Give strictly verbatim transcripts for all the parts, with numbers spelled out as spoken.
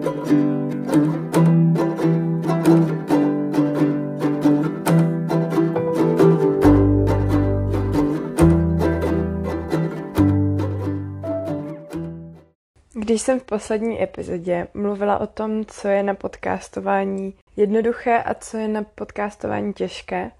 Když jsem v poslední epizodě mluvila o tom, co je na podcastování jednoduché a co je na podcastování těžké,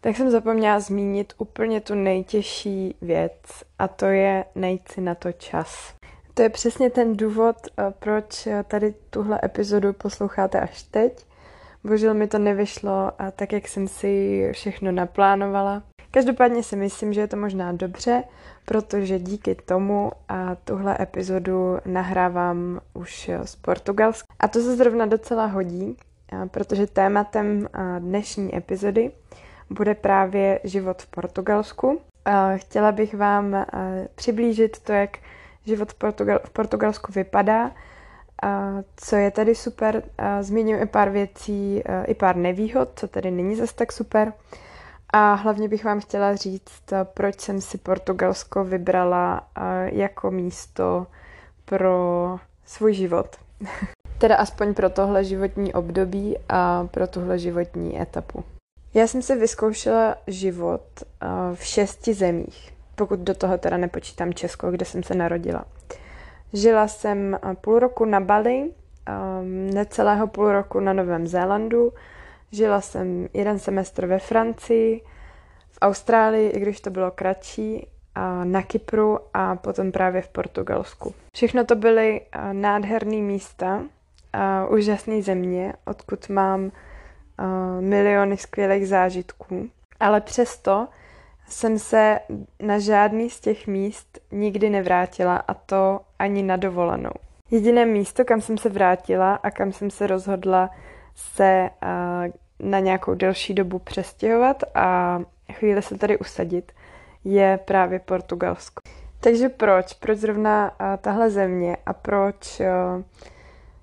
tak jsem zapomněla zmínit úplně tu nejtěžší věc, a to je najít si na to čas. To je přesně ten důvod, proč tady tuhle epizodu posloucháte až teď. Bohužel mi to nevyšlo a tak, jak jsem si všechno naplánovala. Každopádně si myslím, že je to možná dobře, protože díky tomu a tuhle epizodu nahrávám už z Portugalska. A to se zrovna docela hodí, protože tématem dnešní epizody bude právě život v Portugalsku. Chtěla bych vám přiblížit to, jak život v, Portugal- v Portugalsku vypadá, co je tady super. Zmíním i pár věcí, i pár nevýhod, co tady není zas tak super. A hlavně bych vám chtěla říct, proč jsem si Portugalsko vybrala jako místo pro svůj život. Teda aspoň pro tohle životní období a pro tuhle životní etapu. Já jsem se vyzkoušela život v šesti zemích, pokud do toho teda nepočítám Česko, kde jsem se narodila. Žila jsem půl roku na Bali, necelého půl roku na Novém Zélandu, žila jsem jeden semestr ve Francii, v Austrálii, i když to bylo kratší, na Kypru a potom právě v Portugalsku. Všechno to byly nádherné místa, úžasné země, odkud mám miliony skvělých zážitků, ale přesto jsem se na žádný z těch míst nikdy nevrátila, a to ani na dovolenou. Jediné místo, kam jsem se vrátila a kam jsem se rozhodla se na nějakou delší dobu přestěhovat a chvíli se tady usadit, je právě Portugalsko. Takže proč? Proč zrovna tahle země a proč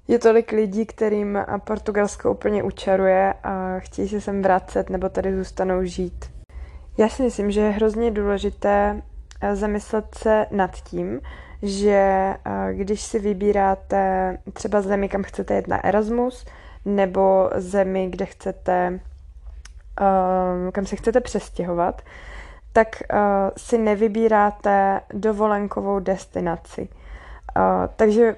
je tolik lidí, kterým Portugalsko úplně učaruje a chtějí se sem vracet nebo tady zůstanou žít? Já si myslím, že je hrozně důležité zamyslet se nad tím, že když si vybíráte třeba zemi, kam chcete jet na Erasmus, nebo zemi, kde chcete, kam se chcete přestěhovat, tak si nevybíráte dovolenkovou destinaci. Takže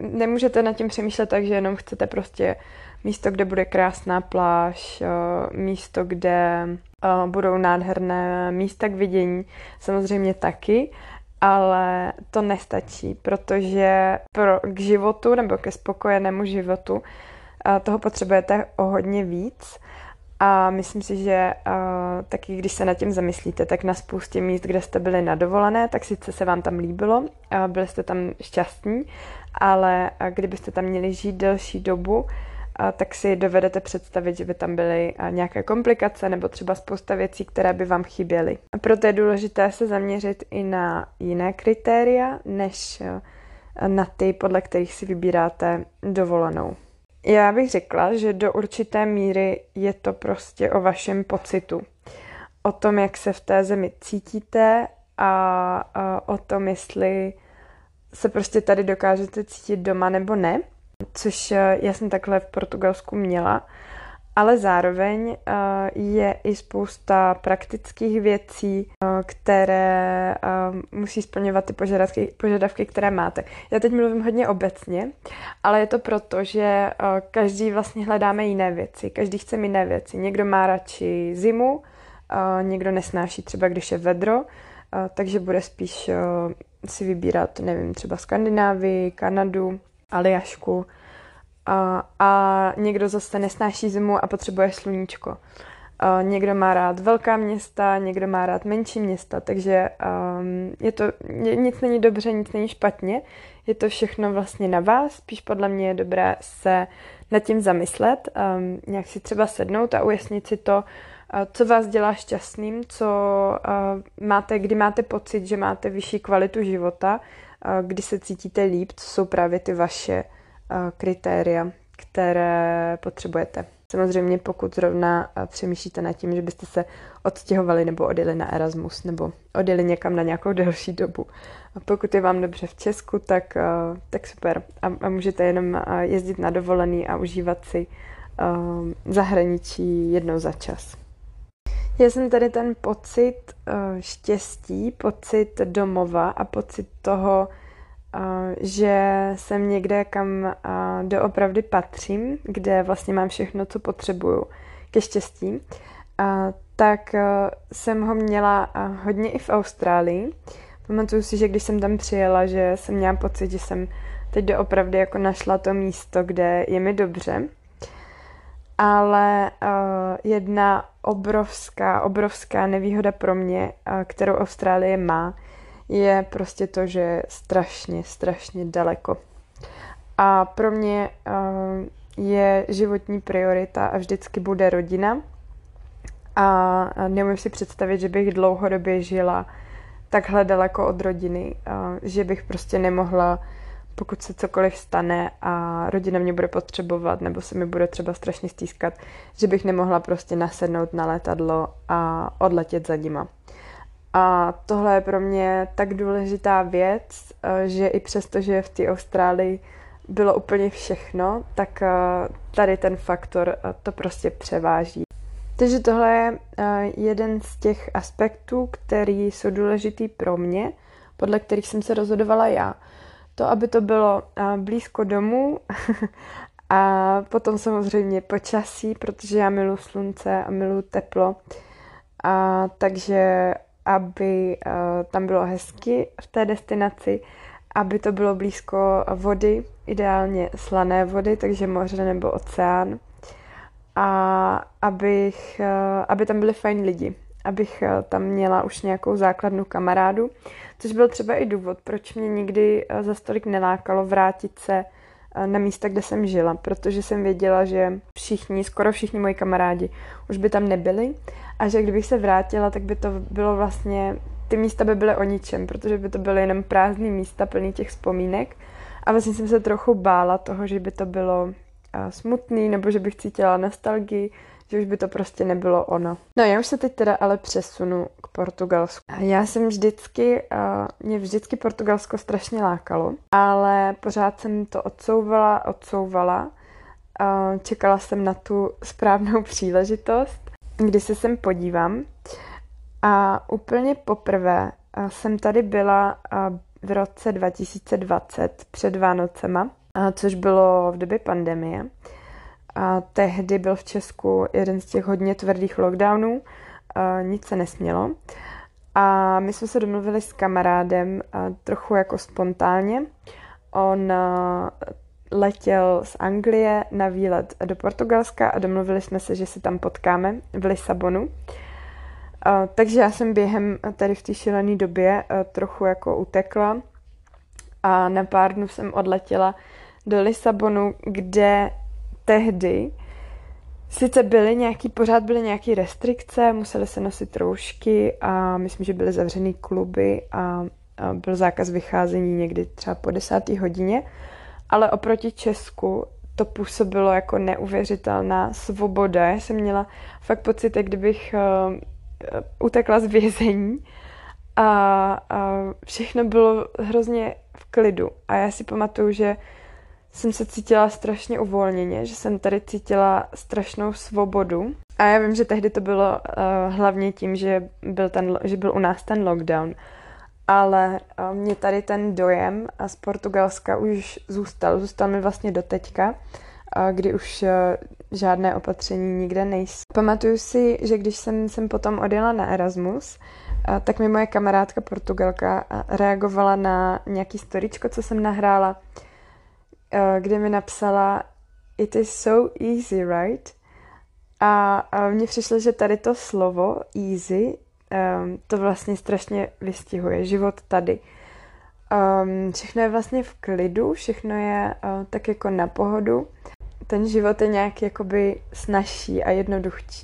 nemůžete nad tím přemýšlet tak, že jenom chcete prostě místo, kde bude krásná pláž, místo, kde budou nádherné místa k vidění, samozřejmě taky, ale to nestačí, protože pro, k životu nebo ke spokojenému životu toho potřebujete o hodně víc a myslím si, že uh, taky když se nad tím zamyslíte, tak na spoustě míst, kde jste byli na dovolené, tak sice se vám tam líbilo, uh, byli jste tam šťastní, ale uh, kdybyste tam měli žít delší dobu, uh, tak si dovedete představit, že by tam byly uh, nějaké komplikace nebo třeba spousta věcí, které by vám chyběly. A proto je důležité se zaměřit i na jiné kritéria, než uh, na ty, podle kterých si vybíráte dovolenou. Já bych řekla, že do určité míry je to prostě o vašem pocitu. O tom, jak se v té zemi cítíte a, a o tom, jestli se prostě tady dokážete cítit doma nebo ne, což já jsem takhle v Portugalsku měla, ale zároveň je i spousta praktických věcí, které musí splňovat ty požadavky, požadavky, které máte. Já teď mluvím hodně obecně, ale je to proto, že každý vlastně hledáme jiné věci, každý chce jiné věci. Někdo má radši zimu, někdo nesnáší třeba, když je vedro, takže bude spíš si vybírat, nevím, třeba Skandinávii, Kanadu, Aljašku, A, a někdo zase nesnáší zimu a potřebuje sluníčko. A někdo má rád velká města, někdo má rád menší města, takže um, je to, je, nic není dobře, nic není špatně. Je to všechno vlastně na vás, spíš podle mě je dobré se nad tím zamyslet, um, nějak si třeba sednout a ujasnit si to, uh, co vás dělá šťastným, co uh, máte, kdy máte pocit, že máte vyšší kvalitu života, uh, kdy se cítíte líp, co jsou právě ty vaše kritéria, které potřebujete. Samozřejmě pokud zrovna přemýšlíte nad tím, že byste se odstěhovali nebo odjeli na Erasmus nebo odjeli někam na nějakou delší dobu. A pokud je vám dobře v Česku, tak, tak super. A, a můžete jenom jezdit na dovolený a užívat si zahraničí jednou za čas. Já jsem tady ten pocit štěstí, pocit domova a pocit toho, že jsem někde, kam doopravdy patřím, kde vlastně mám všechno, co potřebuju ke štěstí, tak jsem ho měla hodně i v Austrálii. Pamatuju si, že když jsem tam přijela, že jsem měla pocit, že jsem teď doopravdy jako našla to místo, kde je mi dobře. Ale uh, jedna obrovská, obrovská nevýhoda pro mě, uh, kterou Austrálie má, je prostě to, že je strašně, strašně daleko. A pro mě uh, je životní priorita a vždycky bude rodina. A nemůžu si představit, že bych dlouhodobě žila takhle daleko od rodiny, uh, že bych prostě nemohla, pokud se cokoliv stane a rodina mě bude potřebovat nebo se mi bude třeba strašně stýskat, že bych nemohla prostě nasednout na letadlo a odletět za nima. A tohle je pro mě tak důležitá věc, že i přesto, že v té Austrálii bylo úplně všechno, tak tady ten faktor to prostě převáží. Takže tohle je jeden z těch aspektů, který jsou důležitý pro mě, podle kterých jsem se rozhodovala já. To, aby to bylo blízko domu a potom samozřejmě počasí, protože já miluji slunce a miluji teplo. A takže aby tam bylo hezky v té destinaci, aby to bylo blízko vody, ideálně slané vody, takže moře nebo oceán. A abych, aby tam byli fajn lidi. Abych tam měla už nějakou základnu kamarádu, což byl třeba i důvod, proč mě nikdy za stolik nelákalo vrátit se na místa, kde jsem žila, protože jsem věděla, že všichni, skoro všichni moji kamarádi už by tam nebyli a že kdybych se vrátila, tak by to bylo vlastně, ty místa by byly o ničem, protože by to byly jenom prázdné místa plný těch vzpomínek a vlastně jsem se trochu bála toho, že by to bylo smutný nebo že bych cítila nostalgii, že už by to prostě nebylo ono. No já už se teď teda ale přesunu k Portugalsku. Já jsem vždycky, mě vždycky Portugalsko strašně lákalo, ale pořád jsem to odsouvala, odsouvala. Čekala jsem na tu správnou příležitost, kdy se sem podívám. A úplně poprvé jsem tady byla v roce dva tisíce dvacet před Vánocema, což bylo v době pandemie. A tehdy byl v Česku jeden z těch hodně tvrdých lockdownů, nic se nesmělo. A my jsme se domluvili s kamarádem trochu jako spontánně. On letěl z Anglie na výlet do Portugalska a domluvili jsme se, že se tam potkáme v Lisabonu. Takže já jsem během tady v té šílené době trochu jako utekla a na pár dnů jsem odletěla do Lisabonu, kde tehdy sice byly nějaký, pořád byly nějaké restrikce, museli se nosit roušky a myslím, že byly zavřený kluby a byl zákaz vycházení někdy třeba po desáté hodině, ale oproti Česku to působilo jako neuvěřitelná svoboda. Já jsem měla fakt pocit, jak kdybych uh, utekla z vězení a, a všechno bylo hrozně v klidu. A já si pamatuju, že jsem se cítila strašně uvolněně, že jsem tady cítila strašnou svobodu. A já vím, že tehdy to bylo uh, hlavně tím, že byl, ten, že byl u nás ten lockdown. Ale uh, mě tady ten dojem z Portugalska už zůstal. Zůstal mi vlastně do teďka, uh, kdy už uh, žádné opatření nikde nejsou. Pamatuju si, že když jsem, jsem potom odjela na Erasmus, uh, tak mi moje kamarádka Portugalka reagovala na nějaký storyčko, co jsem nahrála, kde mi napsala "It is so easy, right?" A mně přišlo, že tady to slovo easy to vlastně strašně vystihuje život tady. Všechno je vlastně v klidu, všechno je tak jako na pohodu. Ten život je nějak jakoby snazší a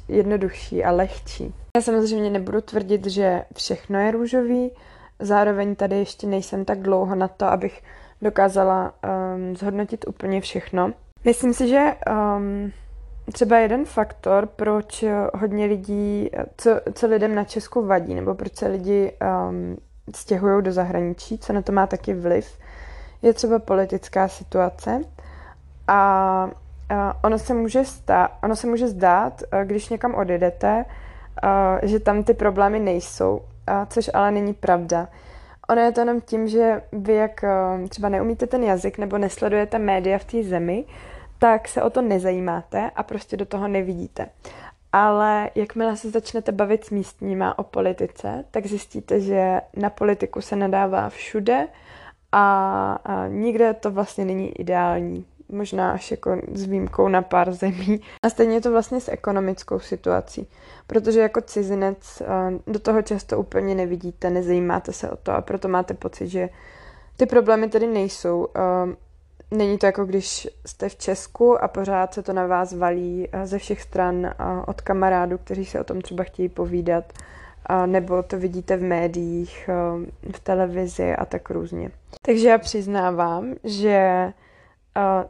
jednoduchší a lehčí. Já samozřejmě nebudu tvrdit, že všechno je růžový, zároveň tady ještě nejsem tak dlouho na to, abych dokázala um, zhodnotit úplně všechno. Myslím si, že um, třeba jeden faktor, proč hodně lidí, co, co lidem na Česku vadí, nebo proč se lidi um, stěhují do zahraničí, co na to má taky vliv, je třeba politická situace. A ono se může stát, ono se může zdát, když někam odjedete, že tam ty problémy nejsou, což ale není pravda. Ono je to jenom tím, že vy, jak třeba neumíte ten jazyk nebo nesledujete média v té zemi, tak se o to nezajímáte a prostě do toho nevidíte. Ale jakmile se začnete bavit s místníma o politice, tak zjistíte, že na politiku se nadává všude a, a nikde to vlastně není ideální. Možná až jako s výjimkou na pár zemí. A stejně je to vlastně s ekonomickou situací, protože jako cizinec do toho často úplně nevidíte, nezajímáte se o to a proto máte pocit, že ty problémy tady nejsou. Není to jako když jste v Česku a pořád se to na vás valí ze všech stran od kamarádů, kteří se o tom třeba chtějí povídat, nebo to vidíte v médiích, v televizi a tak různě. Takže já přiznávám, že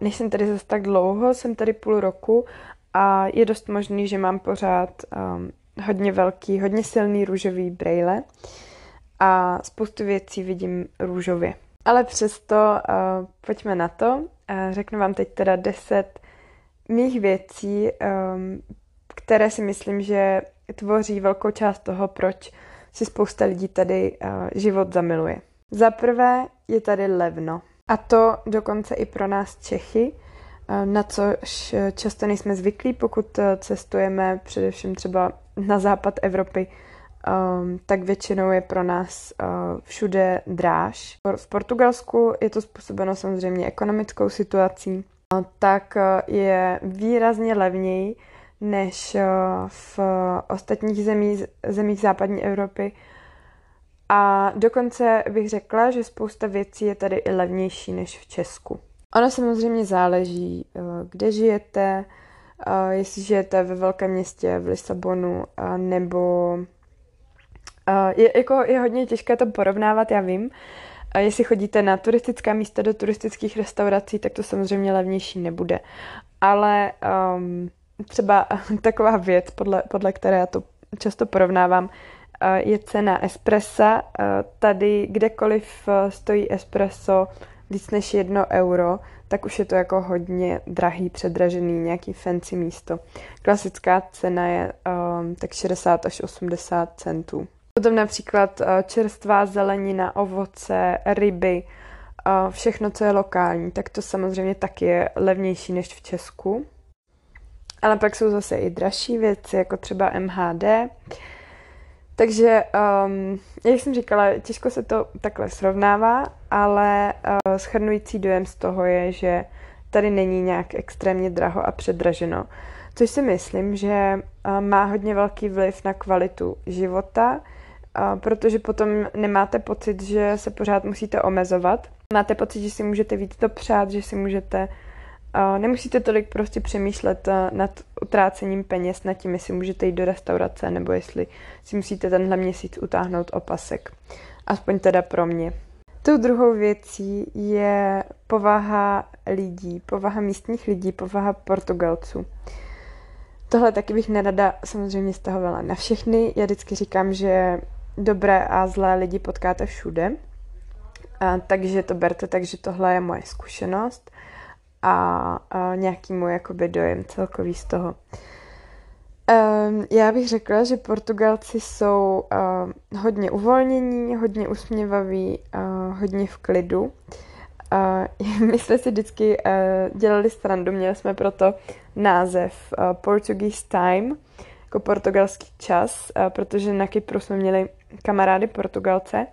než jsem tady zase tak dlouho, jsem tady půl roku a je dost možný, že mám pořád hodně velký, hodně silný růžový brejle a spoustu věcí vidím růžově. Ale přesto uh, pojďme na to. Uh, řeknu vám teď teda deset mých věcí, um, které si myslím, že tvoří velkou část toho, proč si spousta lidí tady uh, život zamiluje. Za prvé je tady levno. A to dokonce i pro nás Čechy, uh, na což často nejsme zvyklí, pokud cestujeme především třeba na západ Evropy, Um, tak většinou je pro nás uh, všude dráž. V Portugalsku je to způsobeno samozřejmě ekonomickou situací, uh, tak uh, je výrazně levněji než uh, v ostatních zemí, zemích západní Evropy. A dokonce bych řekla, že spousta věcí je tady i levnější než v Česku. Ono samozřejmě záleží, uh, kde žijete, uh, jestli žijete ve velkém městě, v Lisabonu, uh, nebo... Je, jako, je hodně těžké to porovnávat, já vím. Jestli chodíte na turistická místa do turistických restaurací, tak to samozřejmě levnější nebude. Ale um, třeba taková věc, podle, podle které já to často porovnávám, je cena espressa. Tady kdekoliv stojí espresso víc než jedno euro, tak už je to jako hodně drahý, předražený, nějaký fancy místo. Klasická cena je um, tak šedesát až osmdesát centů. Potom například čerstvá zelenina, ovoce, ryby, všechno, co je lokální, tak to samozřejmě taky je levnější než v Česku. Ale pak jsou zase i dražší věci, jako třeba M H D. Takže, um, jak jsem říkala, těžko se to takhle srovnává, ale uh, shrnující dojem z toho je, že tady není nějak extrémně draho a předraženo. Což si myslím, že uh, má hodně velký vliv na kvalitu života, protože potom nemáte pocit, že se pořád musíte omezovat. Máte pocit, že si můžete víc dopřát, že si můžete... Nemusíte tolik prostě přemýšlet nad utrácením peněz, nad tím, jestli můžete jít do restaurace, nebo jestli si musíte tenhle měsíc utáhnout opasek. Aspoň teda pro mě. Tou druhou věcí je povaha lidí, povaha místních lidí, povaha Portugalců. Tohle taky bych nerada samozřejmě stahovala na všechny. Já vždycky říkám, že dobré a zlé lidi potkáte všude, a, takže to berte, takže tohle je moje zkušenost a, a nějaký můj jakoby dojem celkový z toho. Um, já bych řekla, že Portugalci jsou uh, hodně uvolnění, hodně usměvaví, uh, hodně v klidu. Uh, my jsme si vždycky uh, dělali srandu, měli jsme proto název uh, Portuguese Time, jako portugalský čas, protože na Kypru jsme měli kamarády Portugalce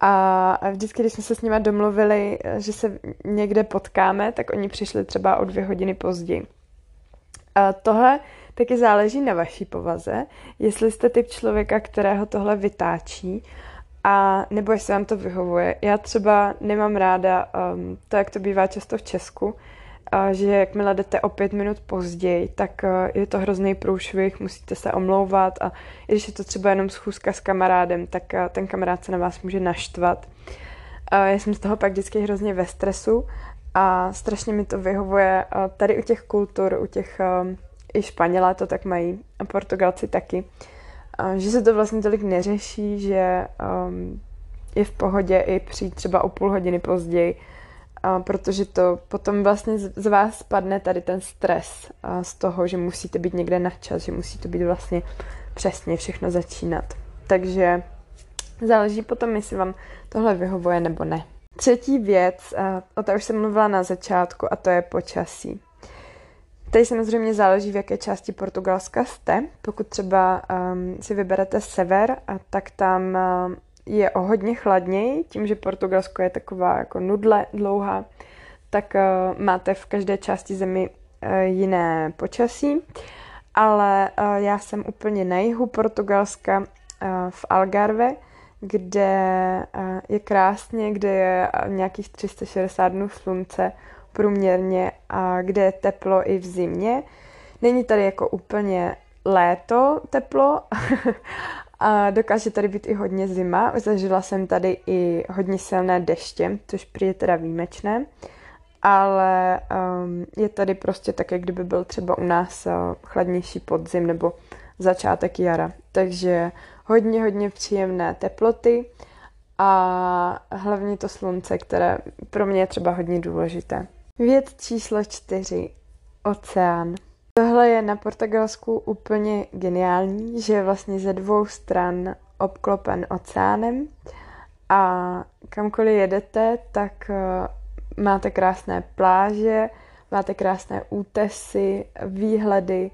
a vždycky, když jsme se s nimi domluvili, že se někde potkáme, tak oni přišli třeba o dvě hodiny později. A tohle taky záleží na vaší povaze, jestli jste typ člověka, kterého tohle vytáčí, a nebo jestli vám to vyhovuje. Já třeba nemám ráda um, to, jak to bývá často v Česku, že jakmile jdete o pět minut později, tak je to hrozný průšvih, musíte se omlouvat a i když je to třeba jenom schůzka s kamarádem, tak ten kamarád se na vás může naštvat. Já jsem z toho pak vždycky hrozně ve stresu a strašně mi to vyhovuje tady u těch kultur, u těch i Španělé to tak mají a Portugalci taky, že se to vlastně tolik neřeší, že je v pohodě i přijít třeba o půl hodiny později, a protože to potom vlastně z vás spadne tady ten stres z toho, že musíte být někde na čas, že musí to být vlastně přesně všechno začínat. Takže záleží potom, jestli vám tohle vyhovuje nebo ne. Třetí věc, o té už jsem mluvila na začátku, a to je počasí. Tady samozřejmě záleží, v jaké části Portugalska jste. Pokud třeba um, si vyberete sever, a tak tam um, je o hodně chladněji, tím, že Portugalsko je taková jako nudle dlouhá, tak uh, máte v každé části zemi uh, jiné počasí. Ale uh, já jsem úplně na jihu Portugalska, uh, v Algarve, kde uh, je krásně, kde je nějakých tři sta šedesát dnů slunce průměrně a kde je teplo i v zimě. Není tady jako úplně léto teplo a dokáže tady být i hodně zima. Zažila jsem tady i hodně silné deště, což prý je teda výjimečné, ale um, je tady prostě tak, jak kdyby byl třeba u nás uh, chladnější podzim nebo začátek jara. Takže hodně, hodně příjemné teploty a hlavně to slunce, které pro mě je třeba hodně důležité. Věc číslo čtyři. Oceán. Tohle je na Portugalsku úplně geniální, že je vlastně ze dvou stran obklopen oceánem a kamkoliv jedete, tak máte krásné pláže, máte krásné útesy, výhledy.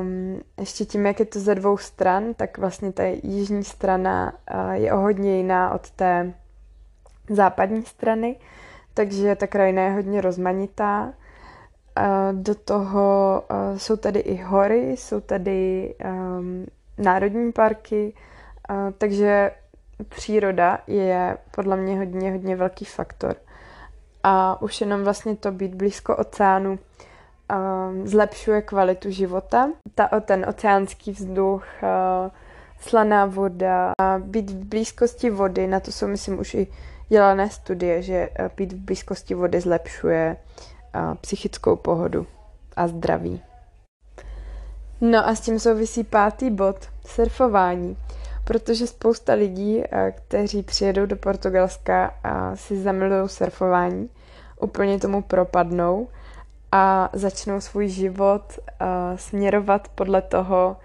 Um, ještě tím, jak je to ze dvou stran, tak vlastně ta jižní strana uh, je o hodně jiná od té západní strany, takže ta krajina je hodně rozmanitá. Do toho jsou tady i hory, jsou tady um, národní parky, uh, takže příroda je podle mě hodně, hodně velký faktor. A už jenom vlastně to být blízko oceánu uh, zlepšuje kvalitu života. Ta, ten oceánský vzduch, uh, slaná voda, uh, být v blízkosti vody, na to jsou, myslím, už i dělané studie, že uh, být v blízkosti vody zlepšuje a psychickou pohodu a zdraví. No a s tím souvisí pátý bod, surfování. Protože spousta lidí, kteří přijedou do Portugalska a si zamilují surfování, úplně tomu propadnou a začnou svůj život směrovat podle toho,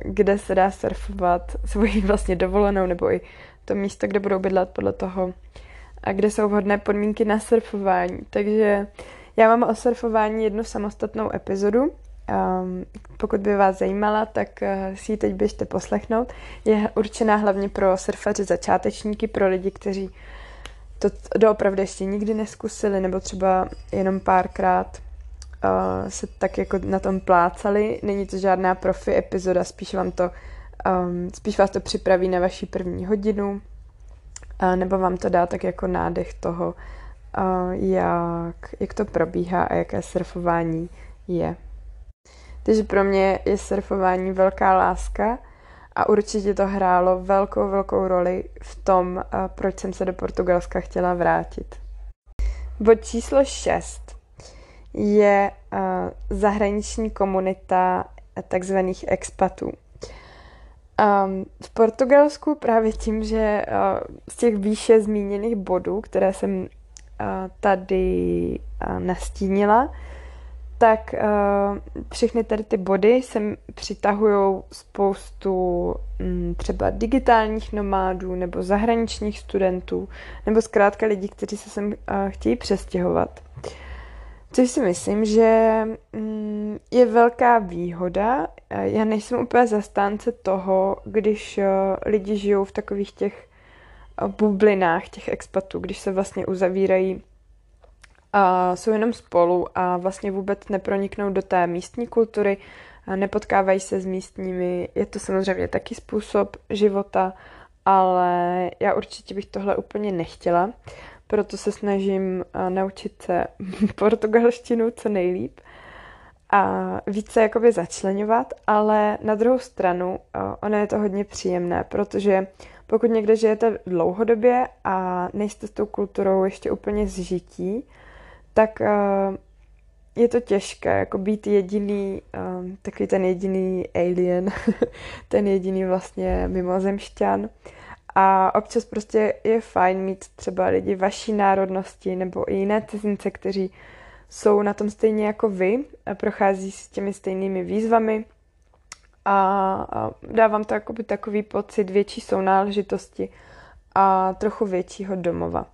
kde se dá surfovat, svoji vlastně dovolenou nebo i to místo, kde budou bydlet, podle toho, a kde jsou vhodné podmínky na surfování. Takže já mám o surfování jednu samostatnou epizodu. Um, pokud by vás zajímala, tak uh, si ji teď běžte poslechnout. Je určená hlavně pro surfaře začátečníky, pro lidi, kteří to doopravdy ještě nikdy neskusili, nebo třeba jenom párkrát uh, se tak jako na tom plácali. Není to žádná profi epizoda, spíš, vám to, um, spíš vás to připraví na vaši první hodinu, nebo vám to dá tak jako nádech toho, jak, jak to probíhá a jaké surfování je. Takže pro mě je surfování velká láska a určitě to hrálo velkou, velkou roli v tom, proč jsem se do Portugalska chtěla vrátit. Bod číslo šest je zahraniční komunita takzvaných expatů. Um, v Portugalsku právě tím, že uh, z těch výše zmíněných bodů, které jsem uh, tady uh, nastínila, tak uh, všechny tady ty body sem přitahují spoustu um, třeba digitálních nomádů nebo zahraničních studentů nebo zkrátka lidí, kteří se sem uh, chtějí přestěhovat. Což si myslím, že je velká výhoda. Já nejsem úplně zastánce toho, když lidi žijou v takových těch bublinách, těch expatů, když se vlastně uzavírají a jsou jenom spolu a vlastně vůbec neproniknou do té místní kultury, nepotkávají se s místními. Je to samozřejmě taky způsob života, ale já určitě bych tohle úplně nechtěla. Proto se snažím naučit se portugalštinu co nejlíp a více jakoby začleňovat, ale na druhou stranu ono je to hodně příjemné, protože pokud někde žijete dlouhodobě a nejste s tou kulturou ještě úplně zžití, tak je to těžké, jako být jediný, takový ten jediný alien, ten jediný vlastně mimozemšťan A občas prostě je fajn mít třeba lidi vaší národnosti nebo i jiné cizince, kteří jsou na tom stejně jako vy, a prochází s těmi stejnými výzvami a dá vám to jakoby takový pocit větší sounáležitosti a trochu většího domova.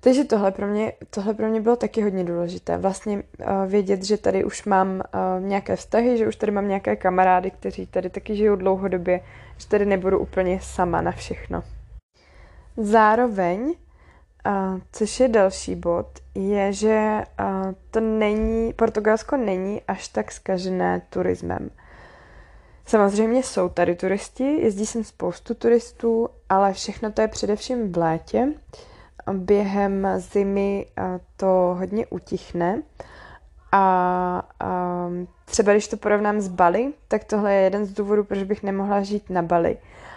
Takže tohle pro mě, tohle pro mě bylo taky hodně důležité. Vlastně uh, vědět, že tady už mám uh, nějaké vztahy, že už tady mám nějaké kamarády, kteří tady taky žijou dlouhodobě, že tady nebudu úplně sama na všechno. Zároveň, uh, což je další bod, je, že uh, to není, Portugalsko není až tak zkažené turismem. Samozřejmě jsou tady turisti, jezdí sem spoustu turistů, ale všechno to je především v létě. Během zimy to hodně utichne a, a třeba když to porovnám s Bali, tak tohle je jeden z důvodů, proč bych nemohla žít na Bali,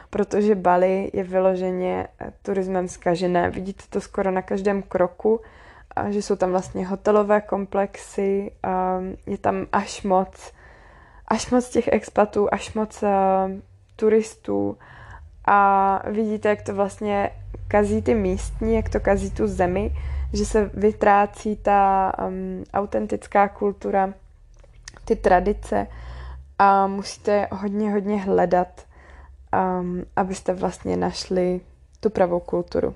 protože Bali je vyloženě turismem zkažené. Vidíte to skoro na každém kroku, a že jsou tam vlastně hotelové komplexy, a je tam až moc, až moc těch expatů, až moc a, turistů a vidíte, jak to vlastně kazí ty místní, jak to kazí tu zemi, že se vytrácí ta um, autentická kultura, ty tradice a musíte hodně, hodně hledat, um, abyste vlastně našli tu pravou kulturu.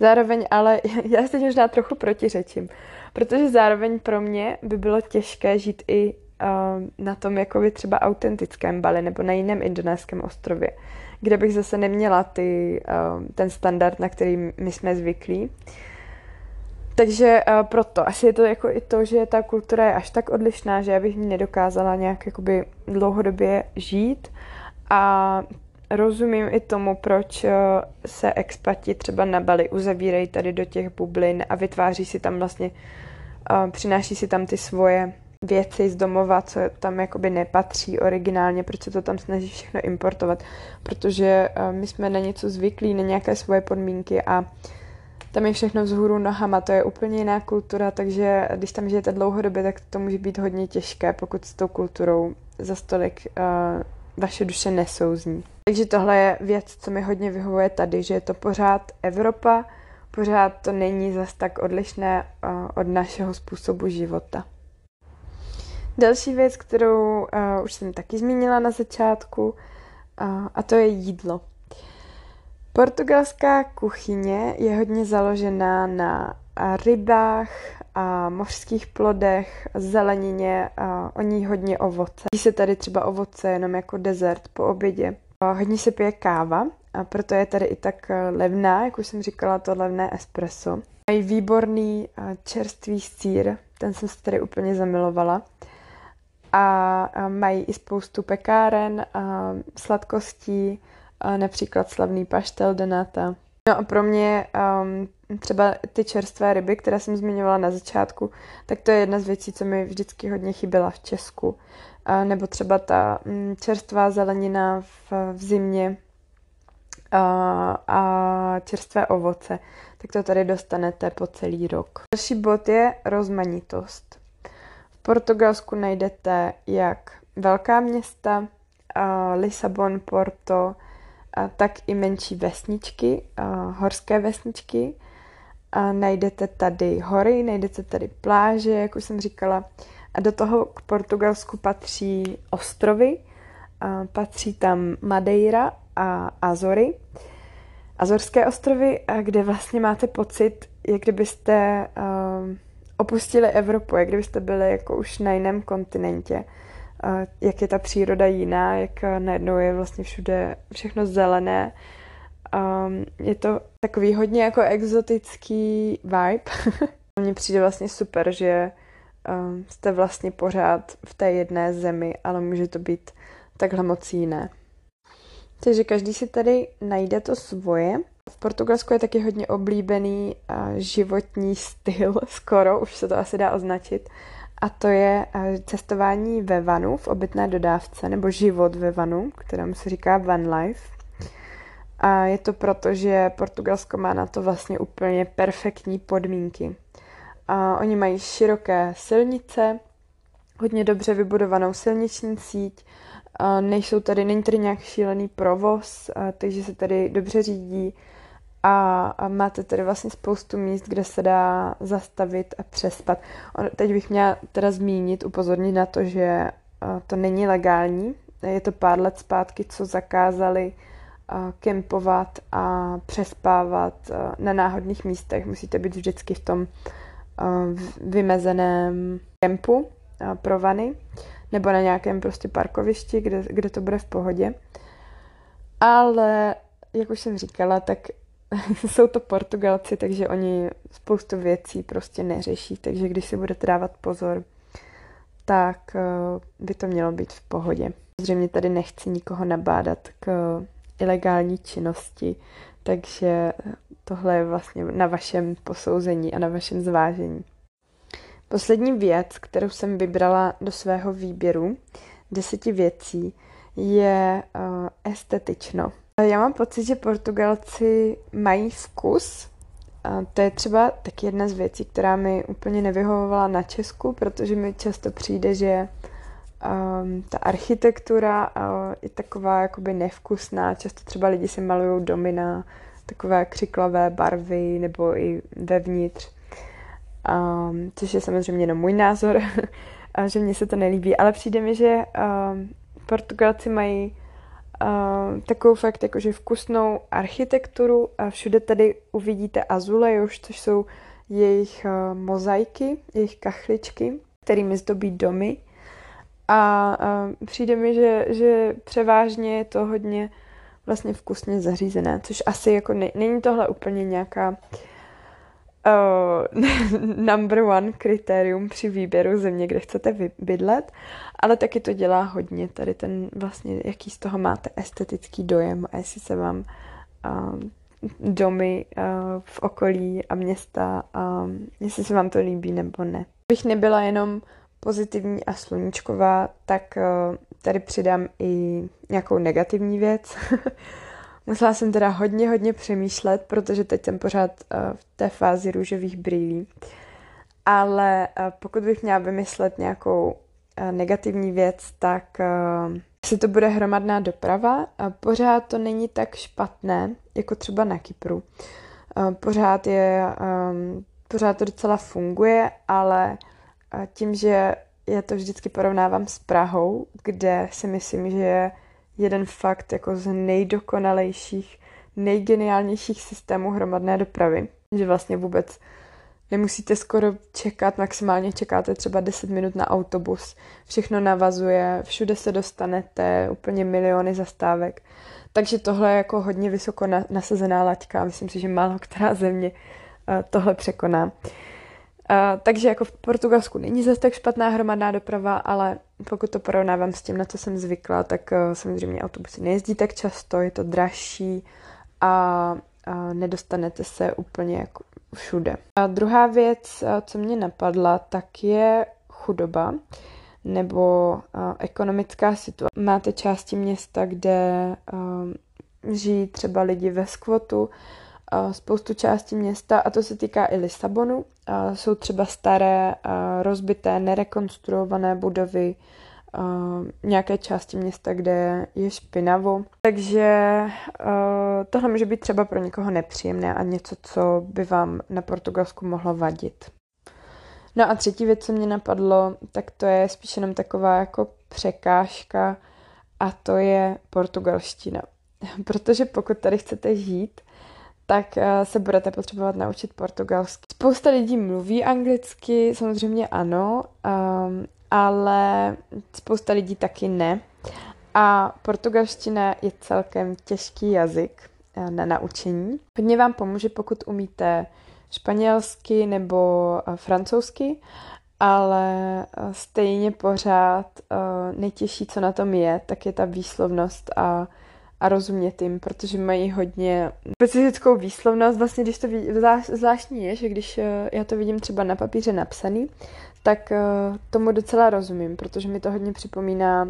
Zároveň ale, já se možná trochu protiřečím, protože zároveň pro mě by bylo těžké žít i um, na tom jakoby třeba autentickém Bali nebo na jiném indonéském ostrově, kde bych zase neměla ty, ten standard, na který my jsme zvyklí. Takže proto asi je to jako i to, že ta kultura je až tak odlišná, že já bych nedokázala nějak jakoby dlouhodobě žít. A rozumím i tomu, proč se expati třeba na Bali uzavírají tady do těch bublin a vytváří si tam vlastně, přináší si tam ty svoje věci z domova, co tam jakoby nepatří originálně, proč se to tam snaží všechno importovat, protože my jsme na něco zvyklí, na nějaké svoje podmínky a tam je všechno vzhůru nohama, to je úplně jiná kultura, takže když tam žijete dlouhodobě, tak to může být hodně těžké, pokud s tou kulturou za stolik uh, vaše duše nesouzní. Takže tohle je věc, co mi hodně vyhovuje tady, že je to pořád Evropa, pořád to není zas tak odlišné uh, od našeho způsobu života. Další věc, kterou uh, už jsem taky zmínila na začátku, uh, a to je jídlo. Portugalská kuchyně je hodně založená na rybách, a mořských plodech, zelenině, a o ní hodně ovoce. Pí se tady třeba ovoce jenom jako dezert po obědě. Uh, hodně se pije káva, a proto je tady i tak levná, jak už jsem říkala, to levné espresso. Mají výborný uh, čerstvý sýr, ten jsem se tady úplně zamilovala. A mají i spoustu pekáren a sladkostí, a například slavný paštel de nata. No a pro mě um, třeba ty čerstvé ryby, které jsem zmiňovala na začátku, tak to je jedna z věcí, co mi vždycky hodně chyběla v Česku. A nebo třeba ta um, čerstvá zelenina v, v zimě a, a čerstvé ovoce, tak to tady dostanete po celý rok. Další bod je rozmanitost. V Portugalsku najdete jak velká města, Lisabon, Porto, tak i menší vesničky, horské vesničky. Najdete tady hory, najdete tady pláže, jak už jsem říkala. A do toho k Portugalsku patří ostrovy, patří tam Madeira a Azory. Azorské ostrovy, kde vlastně máte pocit, jak kdybyste opustili Evropu, jak kdybyste byli jako už na jiném kontinentě, jak je ta příroda jiná, jak najednou je vlastně všude všechno zelené. Je to takový hodně jako exotický vibe. Mně přijde vlastně super, že jste vlastně pořád v té jedné zemi, ale může to být takhle moc jiné. Takže každý si tady najde to svoje. V Portugalsku je taky hodně oblíbený životní styl, skoro, už se to asi dá označit, a to je cestování ve vanu, v obytné dodávce, nebo život ve vanu, kterému se říká van life. A je to proto, že Portugalsko má na to vlastně úplně perfektní podmínky. A oni mají široké silnice, hodně dobře vybudovanou silniční síť, nejsou tady, není tady nějak šílený provoz, takže se tady dobře řídí a, a máte tady vlastně spoustu míst, kde se dá zastavit a přespat. Teď bych měla teda zmínit, upozornit na to, že to není legální, je to pár let zpátky, co zakázali kempovat a přespávat na náhodných místech. Musíte být vždycky v tom vymezeném kempu pro vany nebo na nějakém prostě parkovišti, kde, kde to bude v pohodě. Ale, jak už jsem říkala, tak jsou to Portugalci, takže oni spoustu věcí prostě neřeší, takže když si budete dávat pozor, tak by to mělo být v pohodě. Samozřejmě tady nechci nikoho nabádat k ilegální činnosti, takže tohle je vlastně na vašem posouzení a na vašem zvážení. Poslední věc, kterou jsem vybrala do svého výběru deseti věcí, je uh, estetično. Já mám pocit, že Portugalci mají vkus. Uh, to je třeba taky jedna z věcí, která mi úplně nevyhovovala na Česku, protože mi často přijde, že Um, ta architektura uh, je taková jakoby nevkusná. Často třeba lidi si malují domy na takové křiklavé barvy nebo i vevnitř. Um, což je samozřejmě jenom můj názor, a že mně se to nelíbí. Ale přijde mi, že um, Portugalci mají um, takovou fakt jakože vkusnou architekturu. A všude tady uvidíte azulejos, což jsou jejich uh, mozaiky, jejich kachličky, kterými zdobí domy. A, a přijde mi, že, že převážně je to hodně vlastně vkusně zařízené, což asi jako ne, není tohle úplně nějaká uh, number one kritérium při výběru země, kde chcete bydlet, ale taky to dělá hodně tady ten vlastně, jaký z toho máte estetický dojem a jestli se vám uh, domy uh, v okolí a města, uh, jestli se vám to líbí nebo ne. Bych nebyla jenom pozitivní a sluníčková, tak tady přidám i nějakou negativní věc. Musela jsem teda hodně, hodně přemýšlet, protože teď jsem pořád v té fázi růžových brýlí. Ale pokud bych měla vymyslet nějakou negativní věc, tak si to bude hromadná doprava. Pořád to není tak špatné, jako třeba na Kypru. Pořád je, pořád to docela funguje, ale a tím, že já to vždycky porovnávám s Prahou, kde si myslím, že je jeden fakt jako z nejdokonalejších, nejgeniálnějších systémů hromadné dopravy. Že vlastně vůbec nemusíte skoro čekat, maximálně čekáte třeba deset minut na autobus. Všechno navazuje, všude se dostanete, úplně miliony zastávek. Takže tohle je jako hodně vysoko nasazená laťka. Myslím si, že málo která země tohle překoná. Uh, takže jako v Portugalsku není zase tak špatná hromadná doprava, ale pokud to porovnávám s tím, na co jsem zvykla, tak uh, samozřejmě autobusy nejezdí tak často, je to dražší a uh, nedostanete se úplně jako všude. A druhá věc, uh, co mě napadla, tak je chudoba nebo uh, ekonomická situace. Máte části města, kde uh, žijí třeba lidi ve skvotu, spoustu částí města, a to se týká i Lisabonu. Jsou třeba staré, rozbité, nerekonstruované budovy, nějaké části města, kde je špinavo. Takže tohle může být třeba pro někoho nepříjemné a něco, co by vám na Portugalsku mohlo vadit. No a třetí věc, co mě napadlo, tak to je spíš jenom taková jako překážka, a to je portugalština. Protože pokud tady chcete žít, tak se budete potřebovat naučit portugalsky. Spousta lidí mluví anglicky, samozřejmě ano, um, ale spousta lidí taky ne. A portugalština je celkem těžký jazyk na naučení. Hodně vám pomůže, pokud umíte španělsky nebo francouzsky, ale stejně pořád uh, nejtěžší, co na tom je, tak je ta výslovnost a a rozumět jim, protože mají hodně specifickou výslovnost. Vlastně, když to vidí, zvláštní je, že když já to vidím třeba na papíře napsaný, tak tomu docela rozumím, protože mi to hodně připomíná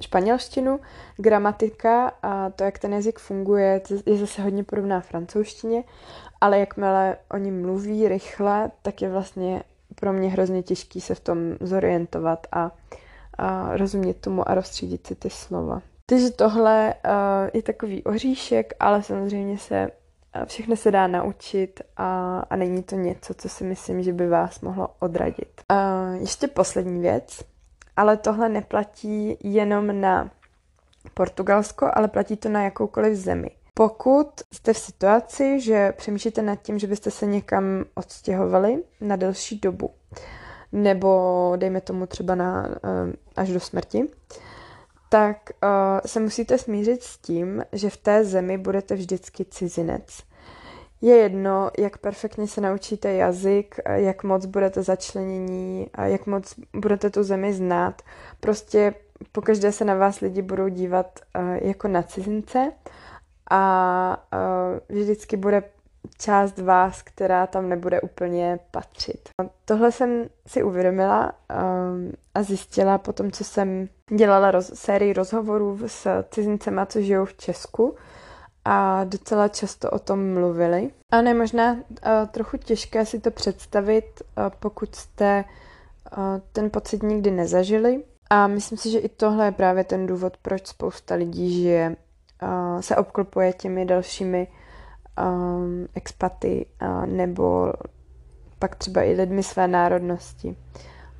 španělštinu, gramatika a to, jak ten jazyk funguje, je zase hodně podobná francouzštině, ale jakmile oni mluví rychle, tak je vlastně pro mě hrozně těžký se v tom zorientovat a a rozumět tomu a rozstřídit si ty slova. Takže tohle je takový oříšek, ale samozřejmě se všechno se dá naučit a, a není to něco, co si myslím, že by vás mohlo odradit. Ještě poslední věc, ale tohle neplatí jenom na Portugalsko, ale platí to na jakoukoliv zemi. Pokud jste v situaci, že přemýšlíte nad tím, že byste se někam odstěhovali na delší dobu, nebo dejme tomu třeba na, až do smrti, tak uh, se musíte smířit s tím, že v té zemi budete vždycky cizinec. Je jedno, jak perfektně se naučíte jazyk, jak moc budete začlenění, jak moc budete tu zemi znát. Prostě pokaždé se na vás lidi budou dívat uh, jako na cizince a uh, vždycky bude část vás, která tam nebude úplně patřit. Tohle jsem si uvědomila um, a zjistila potom, co jsem dělala roz, sérii rozhovorů s cizincema, co žijou v Česku a docela často o tom mluvili. Ale je možná uh, trochu těžké si to představit, uh, pokud jste uh, ten pocit nikdy nezažili. A myslím si, že i tohle je právě ten důvod, proč spousta lidí žije, uh, se obklopuje těmi dalšími Um, expaty uh, nebo pak třeba i lidmi své národnosti,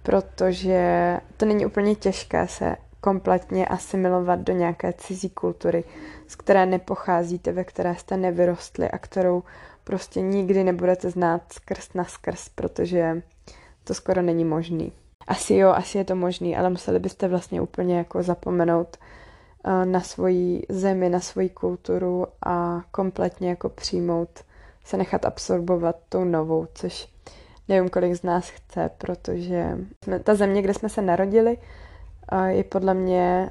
protože to není úplně těžké se kompletně asimilovat do nějaké cizí kultury, z které nepocházíte, ve které jste nevyrostli a kterou prostě nikdy nebudete znát skrz na skrz, protože to skoro není možný. Asi jo, asi je to možný, ale museli byste vlastně úplně jako zapomenout na svoji zemi, na svoji kulturu a kompletně jako přijmout, se nechat absorbovat tou novou, což nevím, kolik z nás chce, protože jsme, ta země, kde jsme se narodili, je podle mě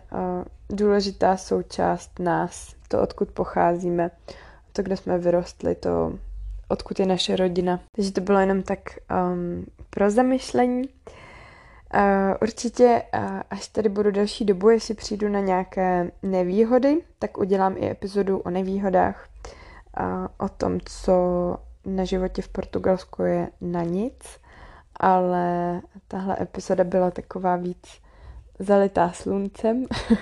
důležitá součást nás, to, odkud pocházíme, to, kde jsme vyrostli, to, odkud je naše rodina. Takže to bylo jenom tak um, pro zamyšlení. Uh, určitě, uh, až tady budu další dobu, jestli přijdu na nějaké nevýhody, tak udělám i epizodu o nevýhodách, uh, o tom, co na životě v Portugalsku je na nic, ale tahle epizoda byla taková víc zalitá sluncem. uh,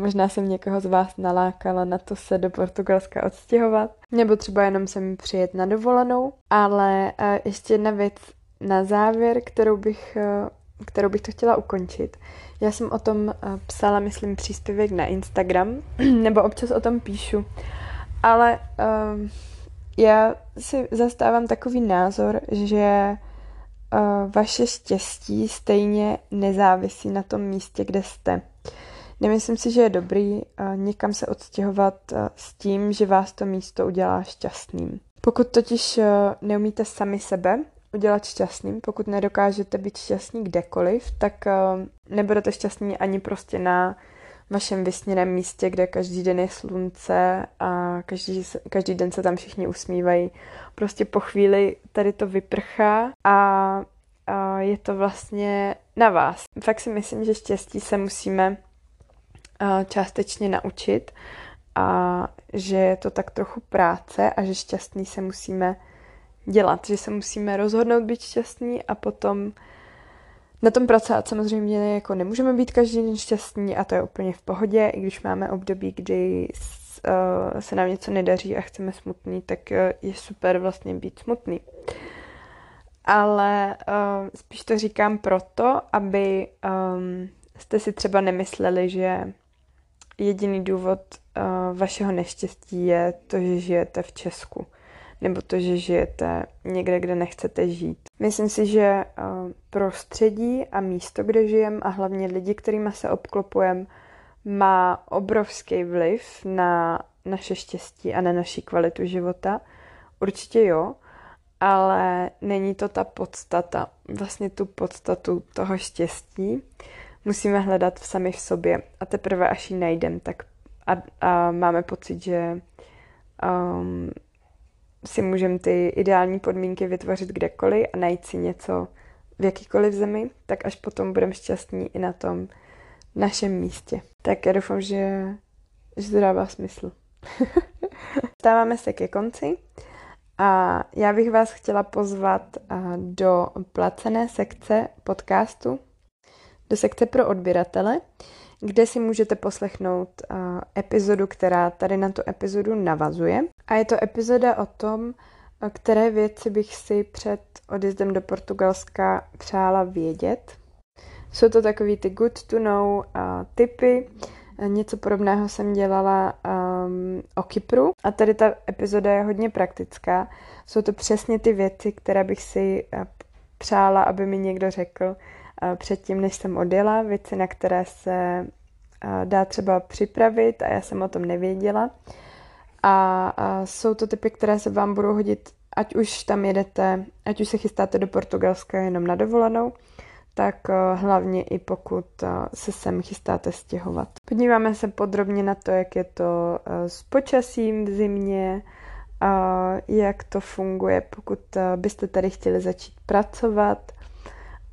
možná jsem někoho z vás nalákala na to se do Portugalska odstěhovat, nebo třeba jenom sem přijet na dovolenou, ale uh, ještě jedna věc, na závěr, kterou bych, kterou bych to chtěla ukončit. Já jsem o tom psala, myslím, příspěvek na Instagram, nebo občas o tom píšu, ale uh, já si zastávám takový názor, že uh, vaše štěstí stejně nezávisí na tom místě, kde jste. Nemyslím si, že je dobrý uh, někam se odstěhovat uh, s tím, že vás to místo udělá šťastným. Pokud totiž uh, neumíte sami sebe udělat šťastným, pokud nedokážete být šťastní kdekoliv, tak uh, nebudete šťastní ani prostě na vašem vysněném místě, kde každý den je slunce a každý, každý den se tam všichni usmívají. Prostě po chvíli tady to vyprchá a, a je to vlastně na vás. Fakt si myslím, že štěstí se musíme uh, částečně naučit a že je to tak trochu práce a že šťastný se musíme dělat, že se musíme rozhodnout být šťastní a potom na tom pracovat. Samozřejmě jako nemůžeme být každý den šťastní a to je úplně v pohodě, i když máme období, kdy se nám něco nedaří a chceme smutný, tak je super vlastně být smutný. Ale spíš to říkám proto, aby jste si třeba nemysleli, že jediný důvod vašeho neštěstí je to, že žijete v Česku, nebo to, že žijete někde, kde nechcete žít. Myslím si, že prostředí a místo, kde žijeme a hlavně lidi, kterými se obklopujeme, má obrovský vliv na naše štěstí a na naši kvalitu života. Určitě jo, ale není to ta podstata. Vlastně tu podstatu toho štěstí musíme hledat sami v sobě a teprve až ji najdeme, tak a, a máme pocit, že um, si můžeme ty ideální podmínky vytvořit kdekoliv a najít si něco v jakýkoliv zemi, tak až potom budeme šťastní i na tom našem místě. Tak já doufám, že, že to dává smysl. Stáváme se ke konci a já bych vás chtěla pozvat do placené sekce podcastu, do sekce pro odběratele, kde si můžete poslechnout epizodu, která tady na tu epizodu navazuje. A je to epizoda o tom, které věci bych si před odjezdem do Portugalska přála vědět. Jsou to takový ty good to know uh, tipy. Něco podobného jsem dělala um, o Kypru. A tady ta epizoda je hodně praktická. Jsou to přesně ty věci, které bych si uh, přála, aby mi někdo řekl uh, předtím, než jsem odjela. Věci, na které se uh, dá třeba připravit a já jsem o tom nevěděla. A, a jsou to typy, které se vám budou hodit, ať už tam jedete, ať už se chystáte do Portugalska jenom na dovolenou, tak hlavně i pokud se sem chystáte stěhovat. Podíváme se podrobně na to, jak je to s počasím v zimě, jak to funguje, pokud byste tady chtěli začít pracovat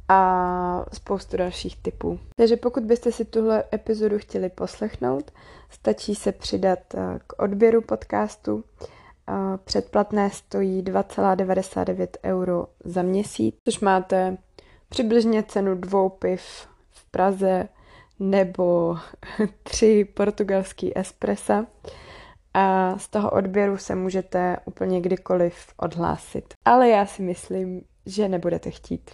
a spoustu dalších typů. Takže pokud byste si tuhle epizodu chtěli poslechnout, stačí se přidat k odběru podcastu. Předplatné stojí dva celá devadesát devět euro za měsíc, což máte přibližně cenu dvou piv v Praze nebo tři portugalský espressa. A z toho odběru se můžete úplně kdykoliv odhlásit. Ale já si myslím, že nebudete chtít.